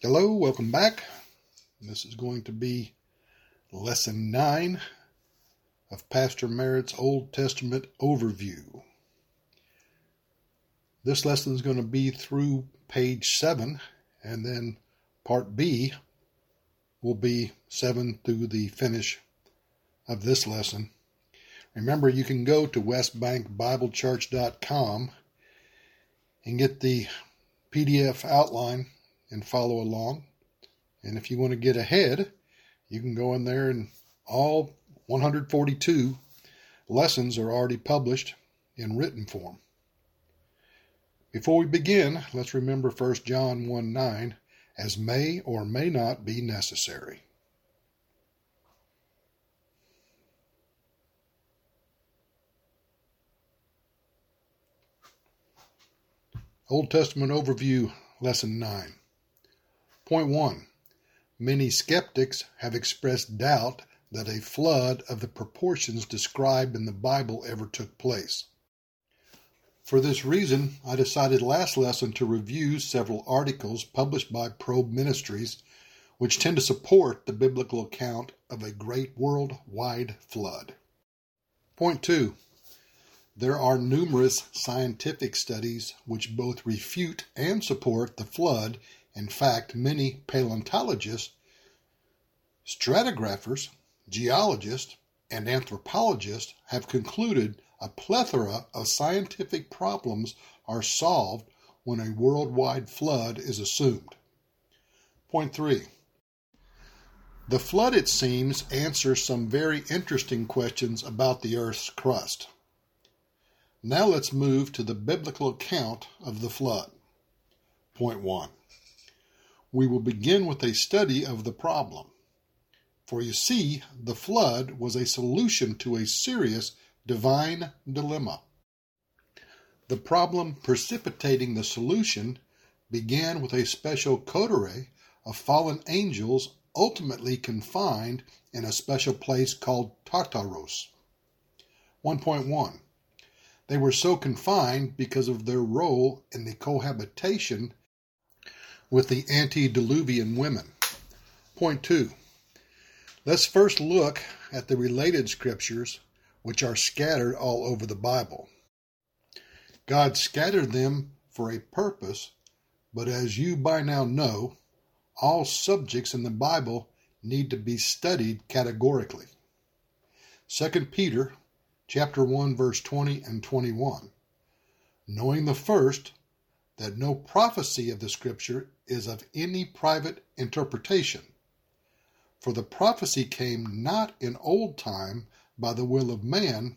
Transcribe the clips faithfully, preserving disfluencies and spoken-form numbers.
Hello, welcome back. This is going to be Lesson nine of Pastor Merritt's Old Testament Overview. This lesson is going to be through page seven, and then Part B will be seven through the finish of this lesson. Remember, you can go to west bank bible church dot com and get the P D F outline and follow along. And if you want to get ahead, you can go in there, and all one hundred forty-two lessons are already published in written form. Before we begin, let's remember First John one nine, as may or may not be necessary. Old Testament Overview, Lesson nine. Point one, many skeptics have expressed doubt that a flood of the proportions described in the Bible ever took place. For this reason, I decided last lesson to review several articles published by Probe Ministries, which tend to support the biblical account of a great worldwide flood. Point two, there are numerous scientific studies which both refute and support the flood. In fact, many paleontologists, stratigraphers, geologists, and anthropologists have concluded a plethora of scientific problems are solved when a worldwide flood is assumed. Point three. The flood, it seems, answers some very interesting questions about the Earth's crust. Now let's move to the biblical account of the flood. Point one. We will begin with a study of the problem. For you see, the flood was a solution to a serious divine dilemma. The problem precipitating the solution began with a special coterie of fallen angels ultimately confined in a special place called Tartaros. one point one. They were so confined because of their role in the cohabitation with the antediluvian women. Point two. Let's first look at the related scriptures which are scattered all over the Bible. God scattered them for a purpose, but as you by now know, all subjects in the Bible need to be studied categorically. Second Peter Chapter one, verse twenty and twenty-one, knowing the first, that no prophecy of the Scripture is of any private interpretation. For the prophecy came not in old time by the will of man,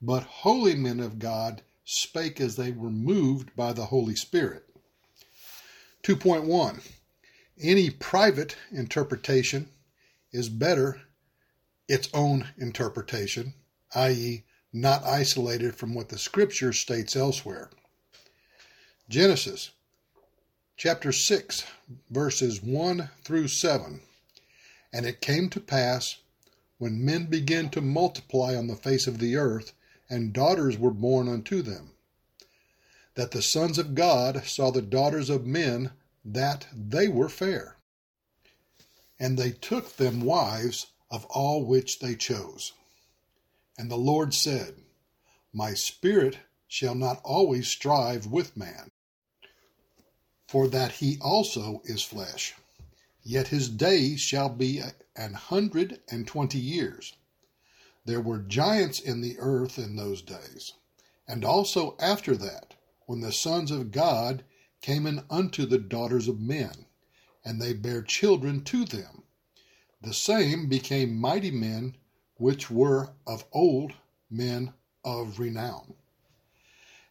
but holy men of God spake as they were moved by the Holy Spirit. two point one. Any private interpretation is better its own interpretation, that is, not isolated from what the Scripture states elsewhere. Genesis chapter six, verses one through seven. And it came to pass, when men began to multiply on the face of the earth, and daughters were born unto them, that the sons of God saw the daughters of men, that they were fair. And they took them wives, of all which they chose. And the Lord said, My spirit shall not always strive with man, for that he also is flesh. Yet his day shall be an hundred and twenty years. There were giants in the earth in those days, and also after that, when the sons of God came in unto the daughters of men, and they bare children to them. The same became mighty men, which were of old, men of renown.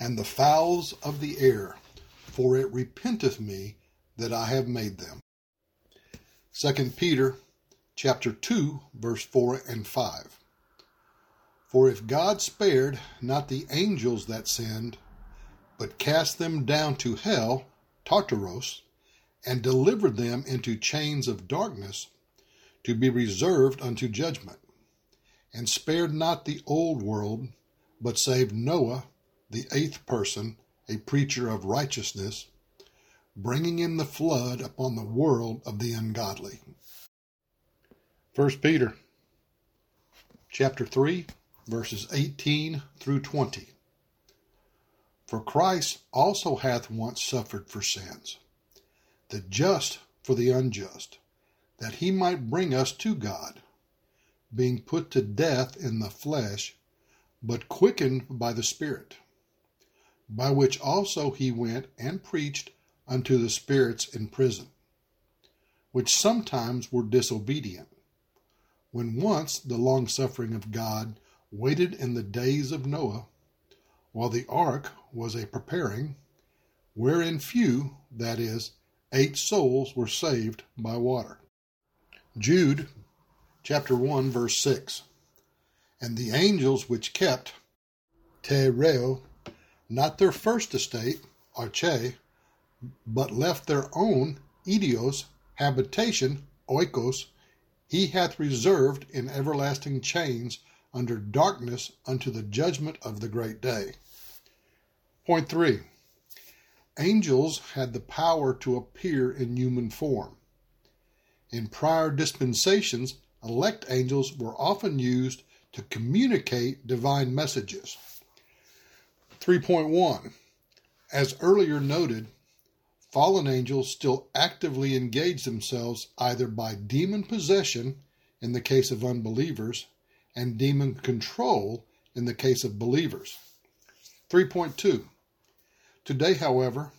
and the fowls of the air, for it repenteth me that I have made them. Second Peter chapter two, verse four and five. For if God spared not the angels that sinned, but cast them down to hell, Tartaros, and delivered them into chains of darkness, to be reserved unto judgment, and spared not the old world, but saved Noah, the eighth person, a preacher of righteousness, bringing in the flood upon the world of the ungodly. First Peter chapter three, verses eighteen through twenty. For Christ also hath once suffered for sins, the just for the unjust, that he might bring us to God, being put to death in the flesh, but quickened by the Spirit, by which also he went and preached unto the spirits in prison, which sometimes were disobedient, when once the long-suffering of God waited in the days of Noah, while the ark was a preparing, wherein few, that is, eight souls were saved by water. Jude chapter one, verse six. And the angels which kept, te reo, not their first estate, arche, but left their own, eidos, habitation, oikos, he hath reserved in everlasting chains under darkness unto the judgment of the great day. Point three. Angels had the power to appear in human form. In prior dispensations, elect angels were often used to communicate divine messages. three point one. As earlier noted, fallen angels still actively engage themselves either by demon possession, in the case of unbelievers, and demon control, in the case of believers. three point two. Today, however,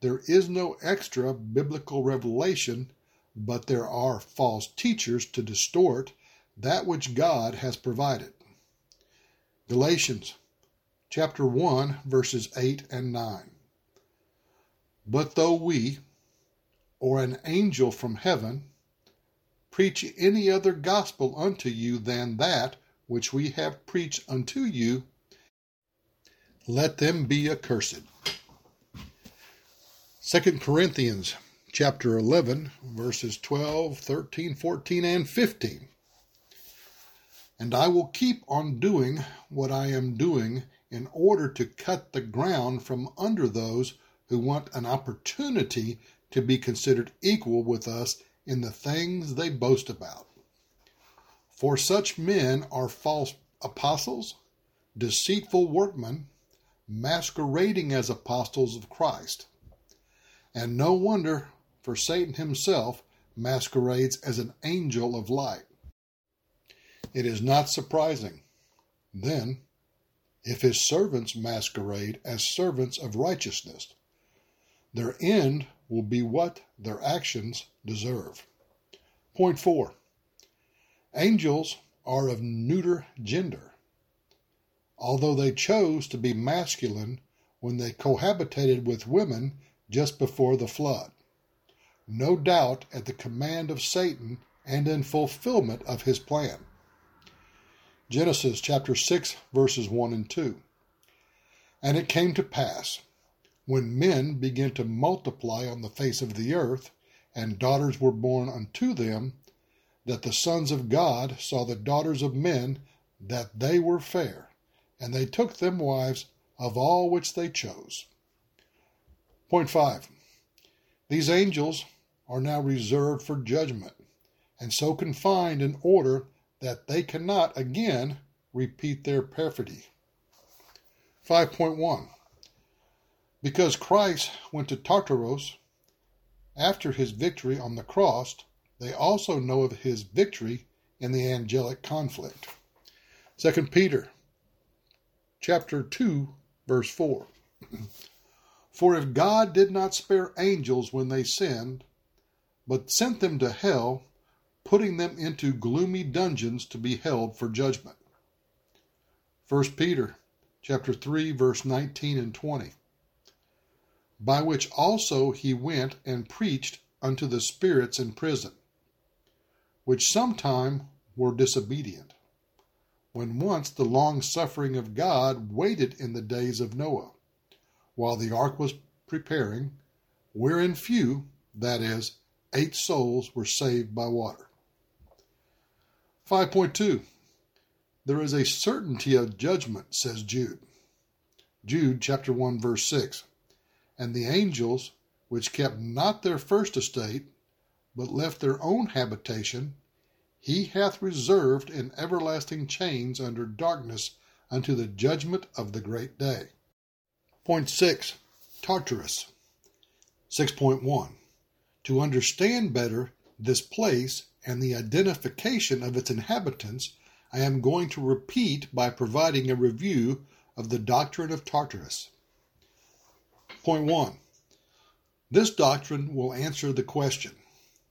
there is no extra biblical revelation, but there are false teachers to distort that which God has provided. Galatians chapter one, verses eight and nine. But though we, or an angel from heaven, preach any other gospel unto you than that which we have preached unto you, let them be accursed. Second Corinthians chapter eleven, verses twelve, thirteen, fourteen, and fifteen. And I will keep on doing what I am doing in order to cut the ground from under those who want an opportunity to be considered equal with us in the things they boast about. For such men are false apostles, deceitful workmen, masquerading as apostles of Christ. And no wonder, for Satan himself masquerades as an angel of light. It is not surprising, then, if his servants masquerade as servants of righteousness. Their end will be what their actions deserve. Point four. Angels are of neuter gender. Although they chose to be masculine when they cohabitated with women just before the flood, no doubt at the command of Satan and in fulfillment of his plan. Genesis chapter six, verses one and two. And it came to pass, when men began to multiply on the face of the earth, and daughters were born unto them, that the sons of God saw the daughters of men, that they were fair, and they took them wives of all which they chose. Point five. These angels are now reserved for judgment, and so confined in order that they cannot again repeat their perfidy. five point one. Because Christ went to Tartaros after his victory on the cross, they also know of his victory in the angelic conflict. Second Peter chapter two, verse four. For if God did not spare angels when they sinned, but sent them to hell, putting them into gloomy dungeons to be held for judgment. First Peter chapter three, verse nineteen and twenty. by which also he went and preached unto the spirits in prison, which sometime were disobedient, when once the long-suffering of God waited in the days of Noah, while the ark was preparing, wherein few, that is, eight souls were saved by water. five point two. There is a certainty of judgment, says Jude. Jude chapter one, verse six. And the angels, which kept not their first estate, but left their own habitation, he hath reserved in everlasting chains under darkness unto the judgment of the great day. Point six. Tartarus. six point one. To understand better this place and the identification of its inhabitants, I am going to repeat by providing a review of the doctrine of Tartarus. Point one. This doctrine will answer the question,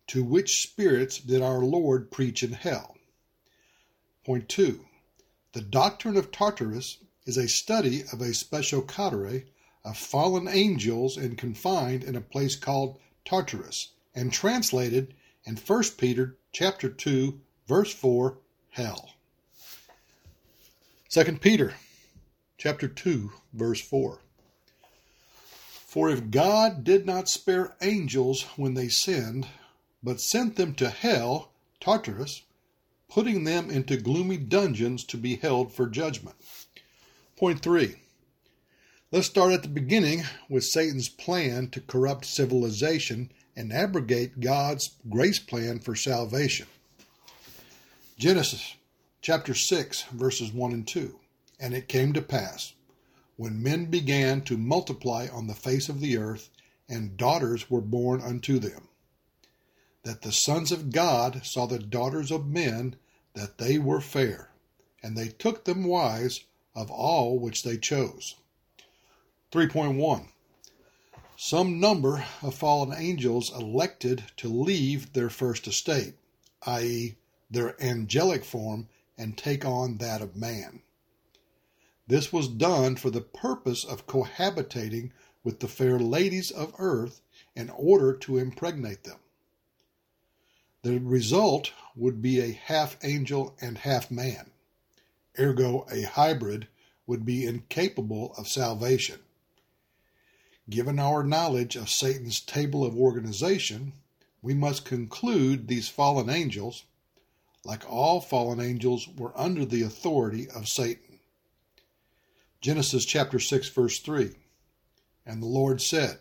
to which spirits did our Lord preach in hell? Point two. The doctrine of Tartarus is a study of a special cadre of fallen angels and confined in a place called Tartarus, and translated in First Peter chapter two, verse four, hell. Second Peter chapter two, verse four. For if God did not spare angels when they sinned, but sent them to hell, Tartarus, putting them into gloomy dungeons to be held for judgment. Point three. Let's start at the beginning with Satan's plan to corrupt civilization and abrogate God's grace plan for salvation. Genesis chapter six, verses one and two. And it came to pass, when men began to multiply on the face of the earth, and daughters were born unto them, that the sons of God saw the daughters of men, that they were fair, and they took them wives of all which they chose. three point one. Some number of fallen angels elected to leave their first estate, that is, their angelic form, and take on that of man. This was done for the purpose of cohabitating with the fair ladies of earth in order to impregnate them. The result would be a half angel and half man. Ergo, a hybrid would be incapable of salvation. Given our knowledge of Satan's table of organization, we must conclude these fallen angels, like all fallen angels, were under the authority of Satan. Genesis chapter six, verse three. And the Lord said,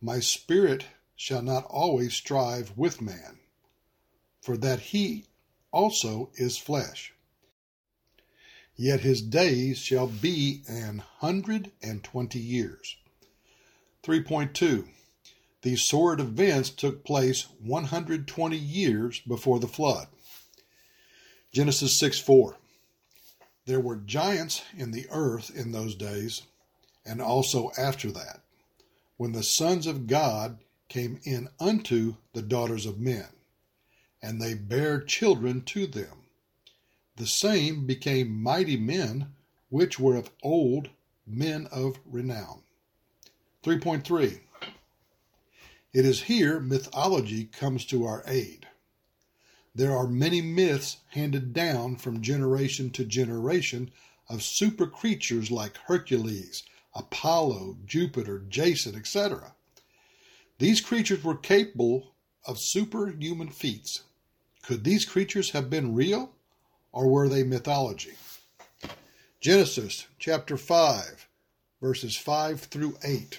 My spirit shall not always strive with man, for that he also is flesh. Yet his days shall be an hundred and twenty years. three point two. These sordid events took place one hundred twenty years before the flood. Genesis six four. There were giants in the earth in those days, and also after that, when the sons of God came in unto the daughters of men, and they bare children to them. The same became mighty men, which were of old, men of renown. three point three. It is here mythology comes to our aid. There are many myths handed down from generation to generation of super creatures like Hercules, Apollo, Jupiter, Jason, et cetera. These creatures were capable of superhuman feats. Could these creatures have been real, or were they mythology? Genesis chapter five, verses five through eight.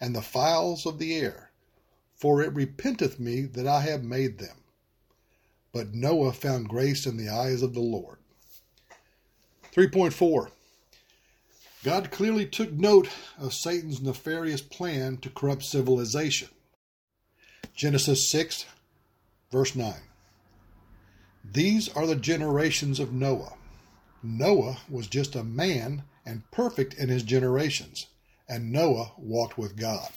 and the fowls of the air, for it repenteth me that I have made them. But Noah found grace in the eyes of the Lord. three point four. God clearly took note of Satan's nefarious plan to corrupt civilization. Genesis six, verse nine. These are the generations of Noah. Noah was just a man and perfect in his generations, and Noah walked with God.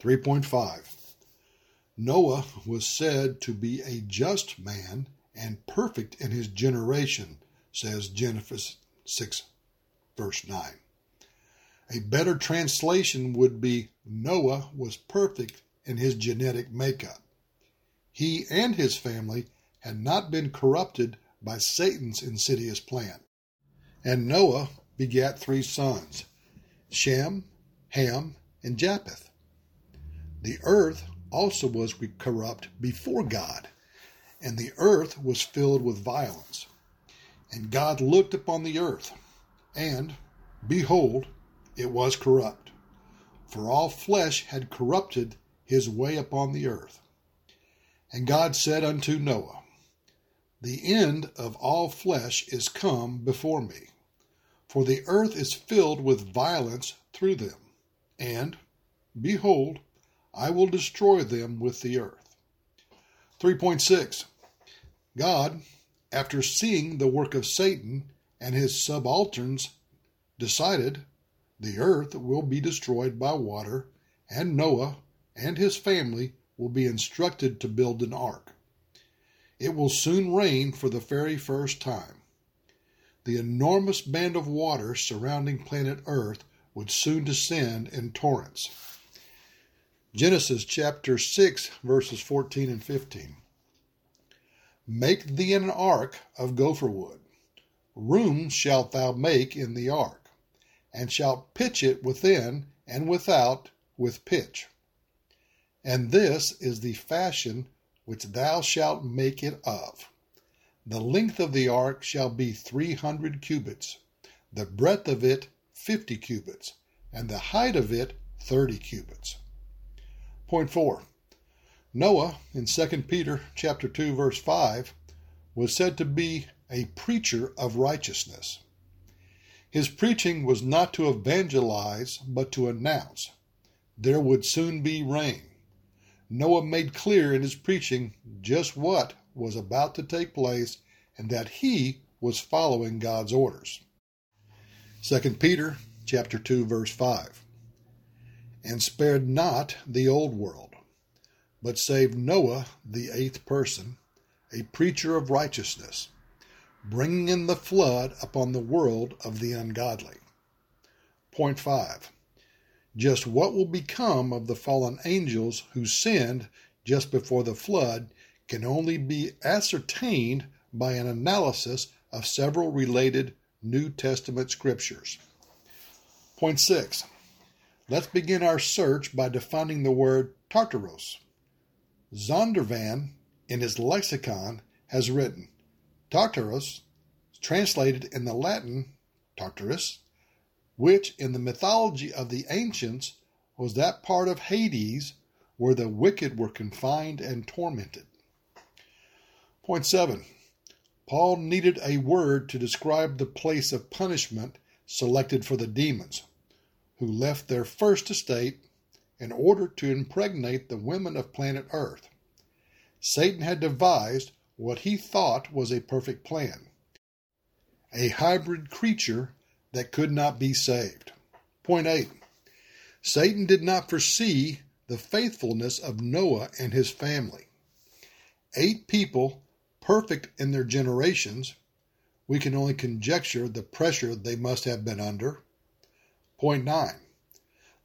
three point five. Noah was said to be a just man and perfect in his generation, says Genesis six, verse nine. A better translation would be, Noah was perfect in his genetic makeup. He and his family had not been corrupted by Satan's insidious plan. And Noah begat three sons, Shem, Ham, and Japheth. The earth also was corrupt before God, and the earth was filled with violence. And God looked upon the earth, and, behold, it was corrupt, for all flesh had corrupted his way upon the earth. And God said unto Noah, The end of all flesh is come before me, for the earth is filled with violence through them, and, behold, I will destroy them with the earth. three point six. God, after seeing the work of Satan and his subalterns, decided the earth will be destroyed by water, and Noah and his family will be instructed to build an ark. It will soon rain for the very first time. The enormous band of water surrounding planet Earth would soon descend in torrents. Genesis chapter six, verses fourteen and fifteen. Make thee an ark of gopher wood. Room shalt thou make in the ark, and shalt pitch it within and without with pitch. And this is the fashion which thou shalt make it of. The length of the ark shall be three hundred cubits, the breadth of it fifty cubits, and the height of it thirty cubits. Point four. Noah, in Second Peter chapter two, verse five, was said to be a preacher of righteousness. His preaching was not to evangelize, but to announce. There would soon be rain. Noah made clear in his preaching just what was about to take place and that he was following God's orders. Second Peter chapter two, verse five. And spared not the old world, but saved Noah, the eighth person, a preacher of righteousness, bringing in the flood upon the world of the ungodly. Point five. Just what will become of the fallen angels who sinned just before the flood can only be ascertained by an analysis of several related New Testament scriptures. Point six. Let's begin our search by defining the word Tartaros. Zondervan, in his lexicon, has written, Tartaros, translated in the Latin, Tartarus, which in the mythology of the ancients was that part of Hades where the wicked were confined and tormented. Point seven. Paul needed a word to describe the place of punishment selected for the demons, who left their first estate in order to impregnate the women of planet Earth. Satan had devised what he thought was a perfect plan, a hybrid creature that could not be saved. Point eight. Satan did not foresee the faithfulness of Noah and his family. Eight people, perfect in their generations, we can only conjecture the pressure they must have been under. Point nine.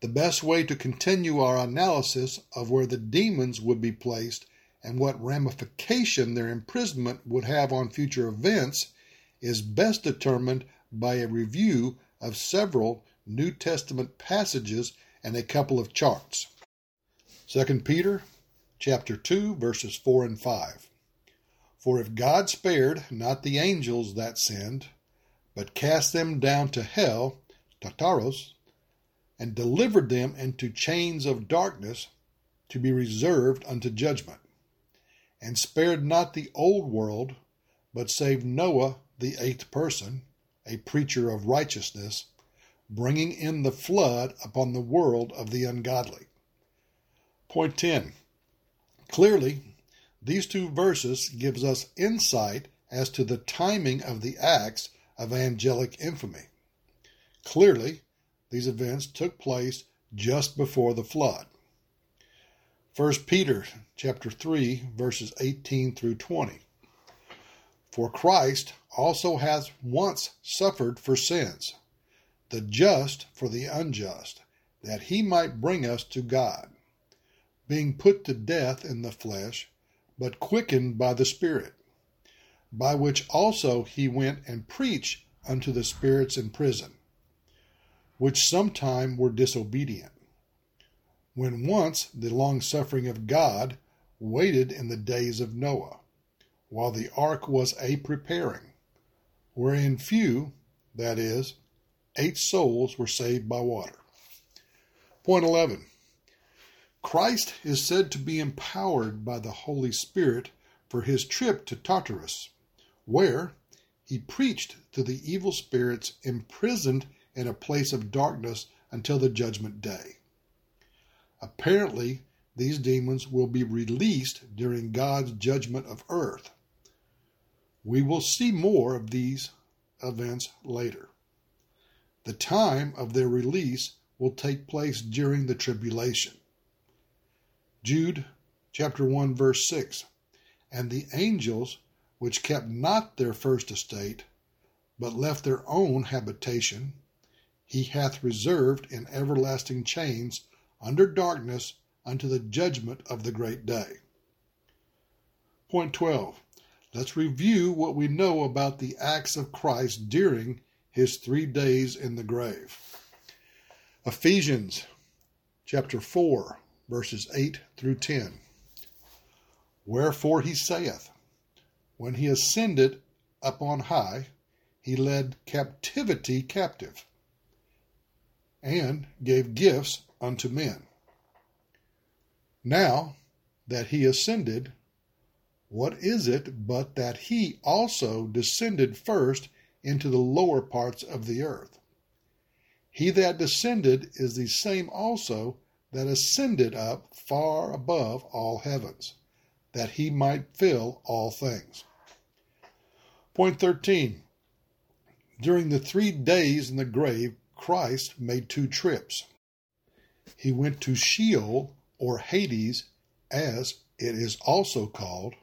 The best way to continue our analysis of where the demons would be placed and what ramification their imprisonment would have on future events is best determined by a review of several New Testament passages and a couple of charts. Second Peter chapter two, verses four and five. For if God spared not the angels that sinned, but cast them down to hell, Tartaros, and delivered them into chains of darkness to be reserved unto judgment, and spared not the old world, but saved Noah, the eighth person, a preacher of righteousness, bringing in the flood upon the world of the ungodly. Point ten. Clearly, these two verses gives us insight as to the timing of the acts of angelic infamy. Clearly, these events took place just before the flood. First Peter chapter three, verses eighteen through twenty. For Christ also hath once suffered for sins, the just for the unjust, that he might bring us to God, being put to death in the flesh, but quickened by the Spirit, by which also he went and preached unto the spirits in prison, which sometime were disobedient, when once the long-suffering of God waited in the days of Noah, while the ark was a-preparing, wherein few, that is, eight souls were saved by water. Point eleven. Christ is said to be empowered by the Holy Spirit for his trip to Tartarus, where he preached to the evil spirits imprisoned in a place of darkness until the judgment day. Apparently, these demons will be released during God's judgment of earth. We will see more of these events later. The time of their release will take place during the tribulation. Jude chapter one, verse six, and the angels which kept not their first estate, but left their own habitation, he hath reserved in everlasting chains under darkness unto the judgment of the great day. Point twelve. Let's review what we know about the acts of Christ during his three days in the grave. Ephesians chapter four, verses eight through ten. Wherefore he saith, when he ascended up on high, he led captivity captive, and gave gifts unto men. Now that he ascended, what is it but that he also descended first into the lower parts of the earth? He that descended is the same also that ascended up far above all heavens, that he might fill all things. Point thirteen. During the three days in the grave, Christ made two trips. He went to Sheol, or Hades, as it is also called,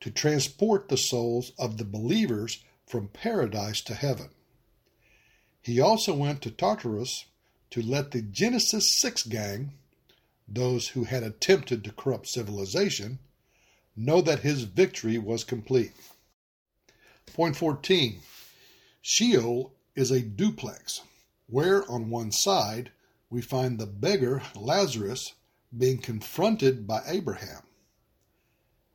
to transport the souls of the believers from paradise to heaven. He also went to Tartarus to let the Genesis six gang, those who had attempted to corrupt civilization, know that his victory was complete. Point fourteen. Sheol is a duplex, where on one side we find the beggar Lazarus being confronted by Abraham,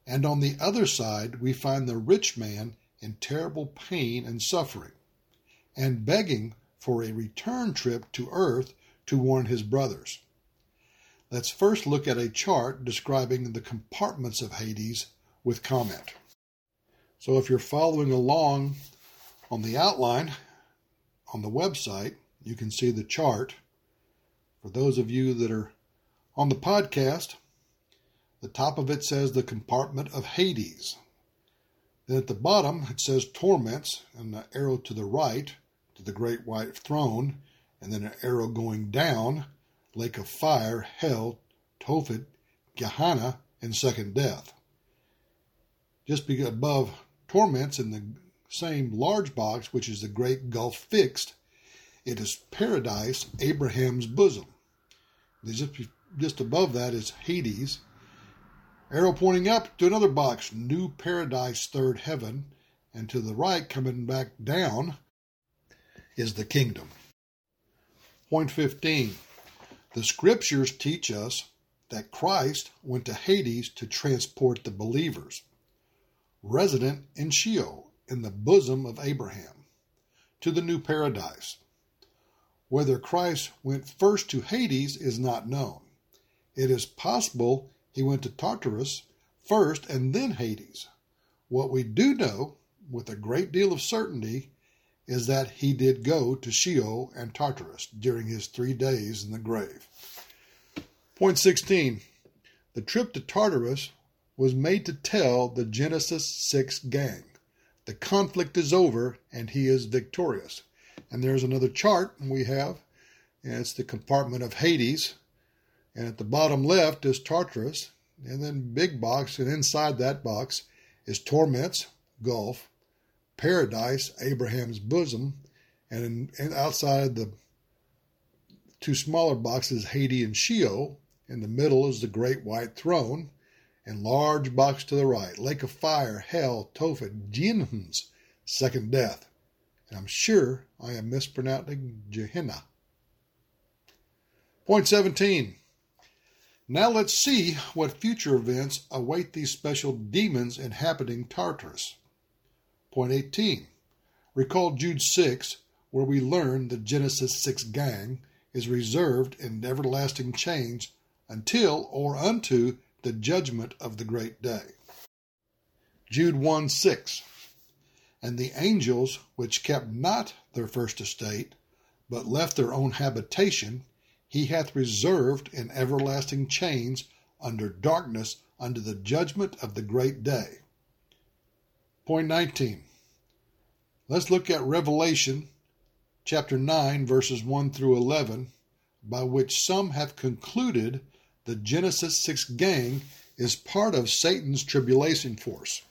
and on the other side we find the rich man in terrible pain and suffering, and begging for a return trip to earth to warn his brothers. Let's first look at a chart describing the compartments of Hades with comment. So if you're following along on the outline on the website, you can see the chart. For those of you that are on the podcast, the top of it says the compartment of Hades. Then at the bottom, it says torments, and an arrow to the right, to the great white throne, and then an arrow going down, lake of fire, hell, Tophet, Gehenna, and second death. Just above torments in the same large box, which is the great gulf fixed, it is paradise, Abraham's bosom. Just above that is Hades. Arrow pointing up to another box, new paradise, third heaven. And to the right, coming back down, is the kingdom. Point fifteen. The scriptures teach us that Christ went to Hades to transport the believers, resident in Sheol, in the bosom of Abraham, to the new paradise. Whether Christ went first to Hades is not known. It is possible he went to Tartarus first and then Hades. What we do know, with a great deal of certainty, is that he did go to Sheol and Tartarus during his three days in the grave. Point sixteen. The trip to Tartarus was made to tell the Genesis six gang, the conflict is over and he is victorious. And there's another chart we have, and it's the compartment of Hades. And at the bottom left is Tartarus, and then big box, and inside that box is torments, gulf, paradise, Abraham's bosom, and, in, and outside the two smaller boxes, Hades and Sheol. In the middle is the great white throne, and large box to the right, lake of fire, hell, Tophet, Gehenna's second death. And I'm sure I am mispronouncing Gehenna. Point seventeen. Now let's see what future events await these special demons inhabiting Tartarus. Point eighteen. Recall Jude six, where we learn the Genesis six gang is reserved in everlasting chains until or unto the judgment of the great day. Jude one six. And the angels which kept not their first estate, but left their own habitation, he hath reserved in everlasting chains under darkness under the judgment of the great day. Point nineteen. Let's look at Revelation chapter nine, verses one through eleven, by which some have concluded the Genesis six gang is part of Satan's tribulation force.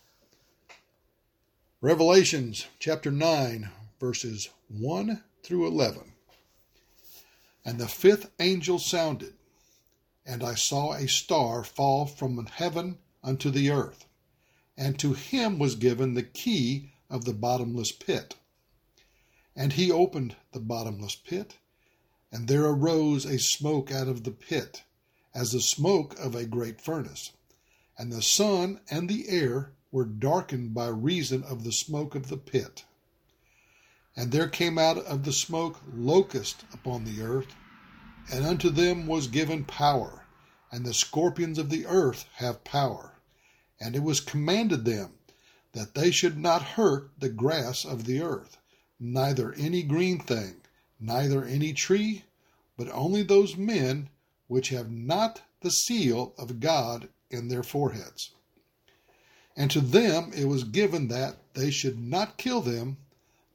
Revelation chapter nine, verses one through eleven. And the fifth angel sounded, and I saw a star fall from heaven unto the earth, and to him was given the key of the bottomless pit. And he opened the bottomless pit, and there arose a smoke out of the pit, as the smoke of a great furnace. And the sun and the air were darkened by reason of the smoke of the pit. And there came out of the smoke locusts upon the earth, and unto them was given power, and the scorpions of the earth have power. And it was commanded them that they should not hurt the grass of the earth, neither any green thing, neither any tree, but only those men which have not the seal of God in their foreheads. And to them it was given that they should not kill them,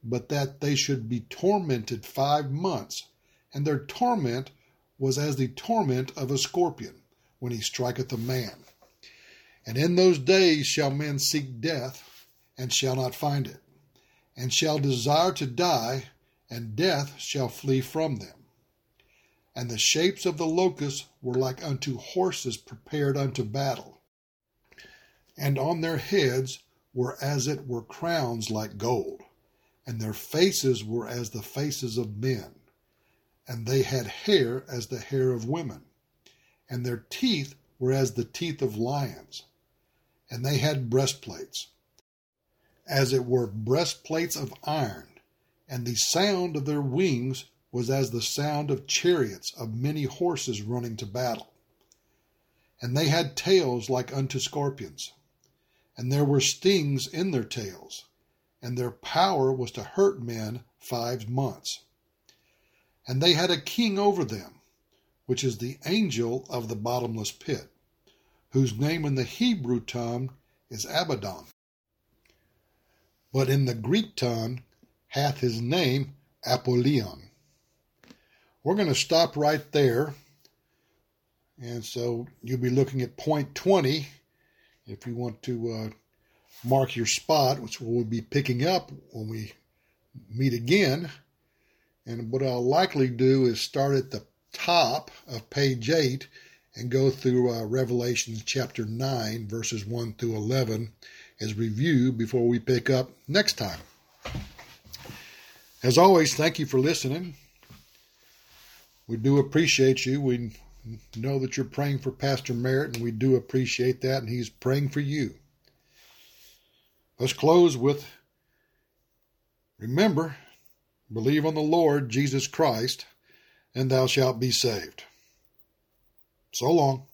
but that they should be tormented five months, and their torment was as the torment of a scorpion, when he striketh a man. And in those days shall men seek death, and shall not find it, and shall desire to die, and death shall flee from them. And the shapes of the locusts were like unto horses prepared unto battle, and on their heads were as it were crowns like gold. And their faces were as the faces of men, and they had hair as the hair of women, and their teeth were as the teeth of lions, and they had breastplates, as it were breastplates of iron, and the sound of their wings was as the sound of chariots of many horses running to battle. And they had tails like unto scorpions, and there were stings in their tails, and their power was to hurt men five months. And they had a king over them, which is the angel of the bottomless pit, whose name in the Hebrew tongue is Abaddon, but in the Greek tongue hath his name Apollyon. We're going to stop right there, and so you'll be looking at point twenty if you want to uh, mark your spot, which we'll be picking up when we meet again. And what I'll likely do is start at the top of page eight and go through uh, Revelation chapter nine, verses one through eleven as review before we pick up next time. As always, thank you for listening. We do appreciate you. We know that you're praying for Pastor Merritt, and we do appreciate that, and he's praying for you. Let's close with, remember, believe on the Lord Jesus Christ, and thou shalt be saved. So long.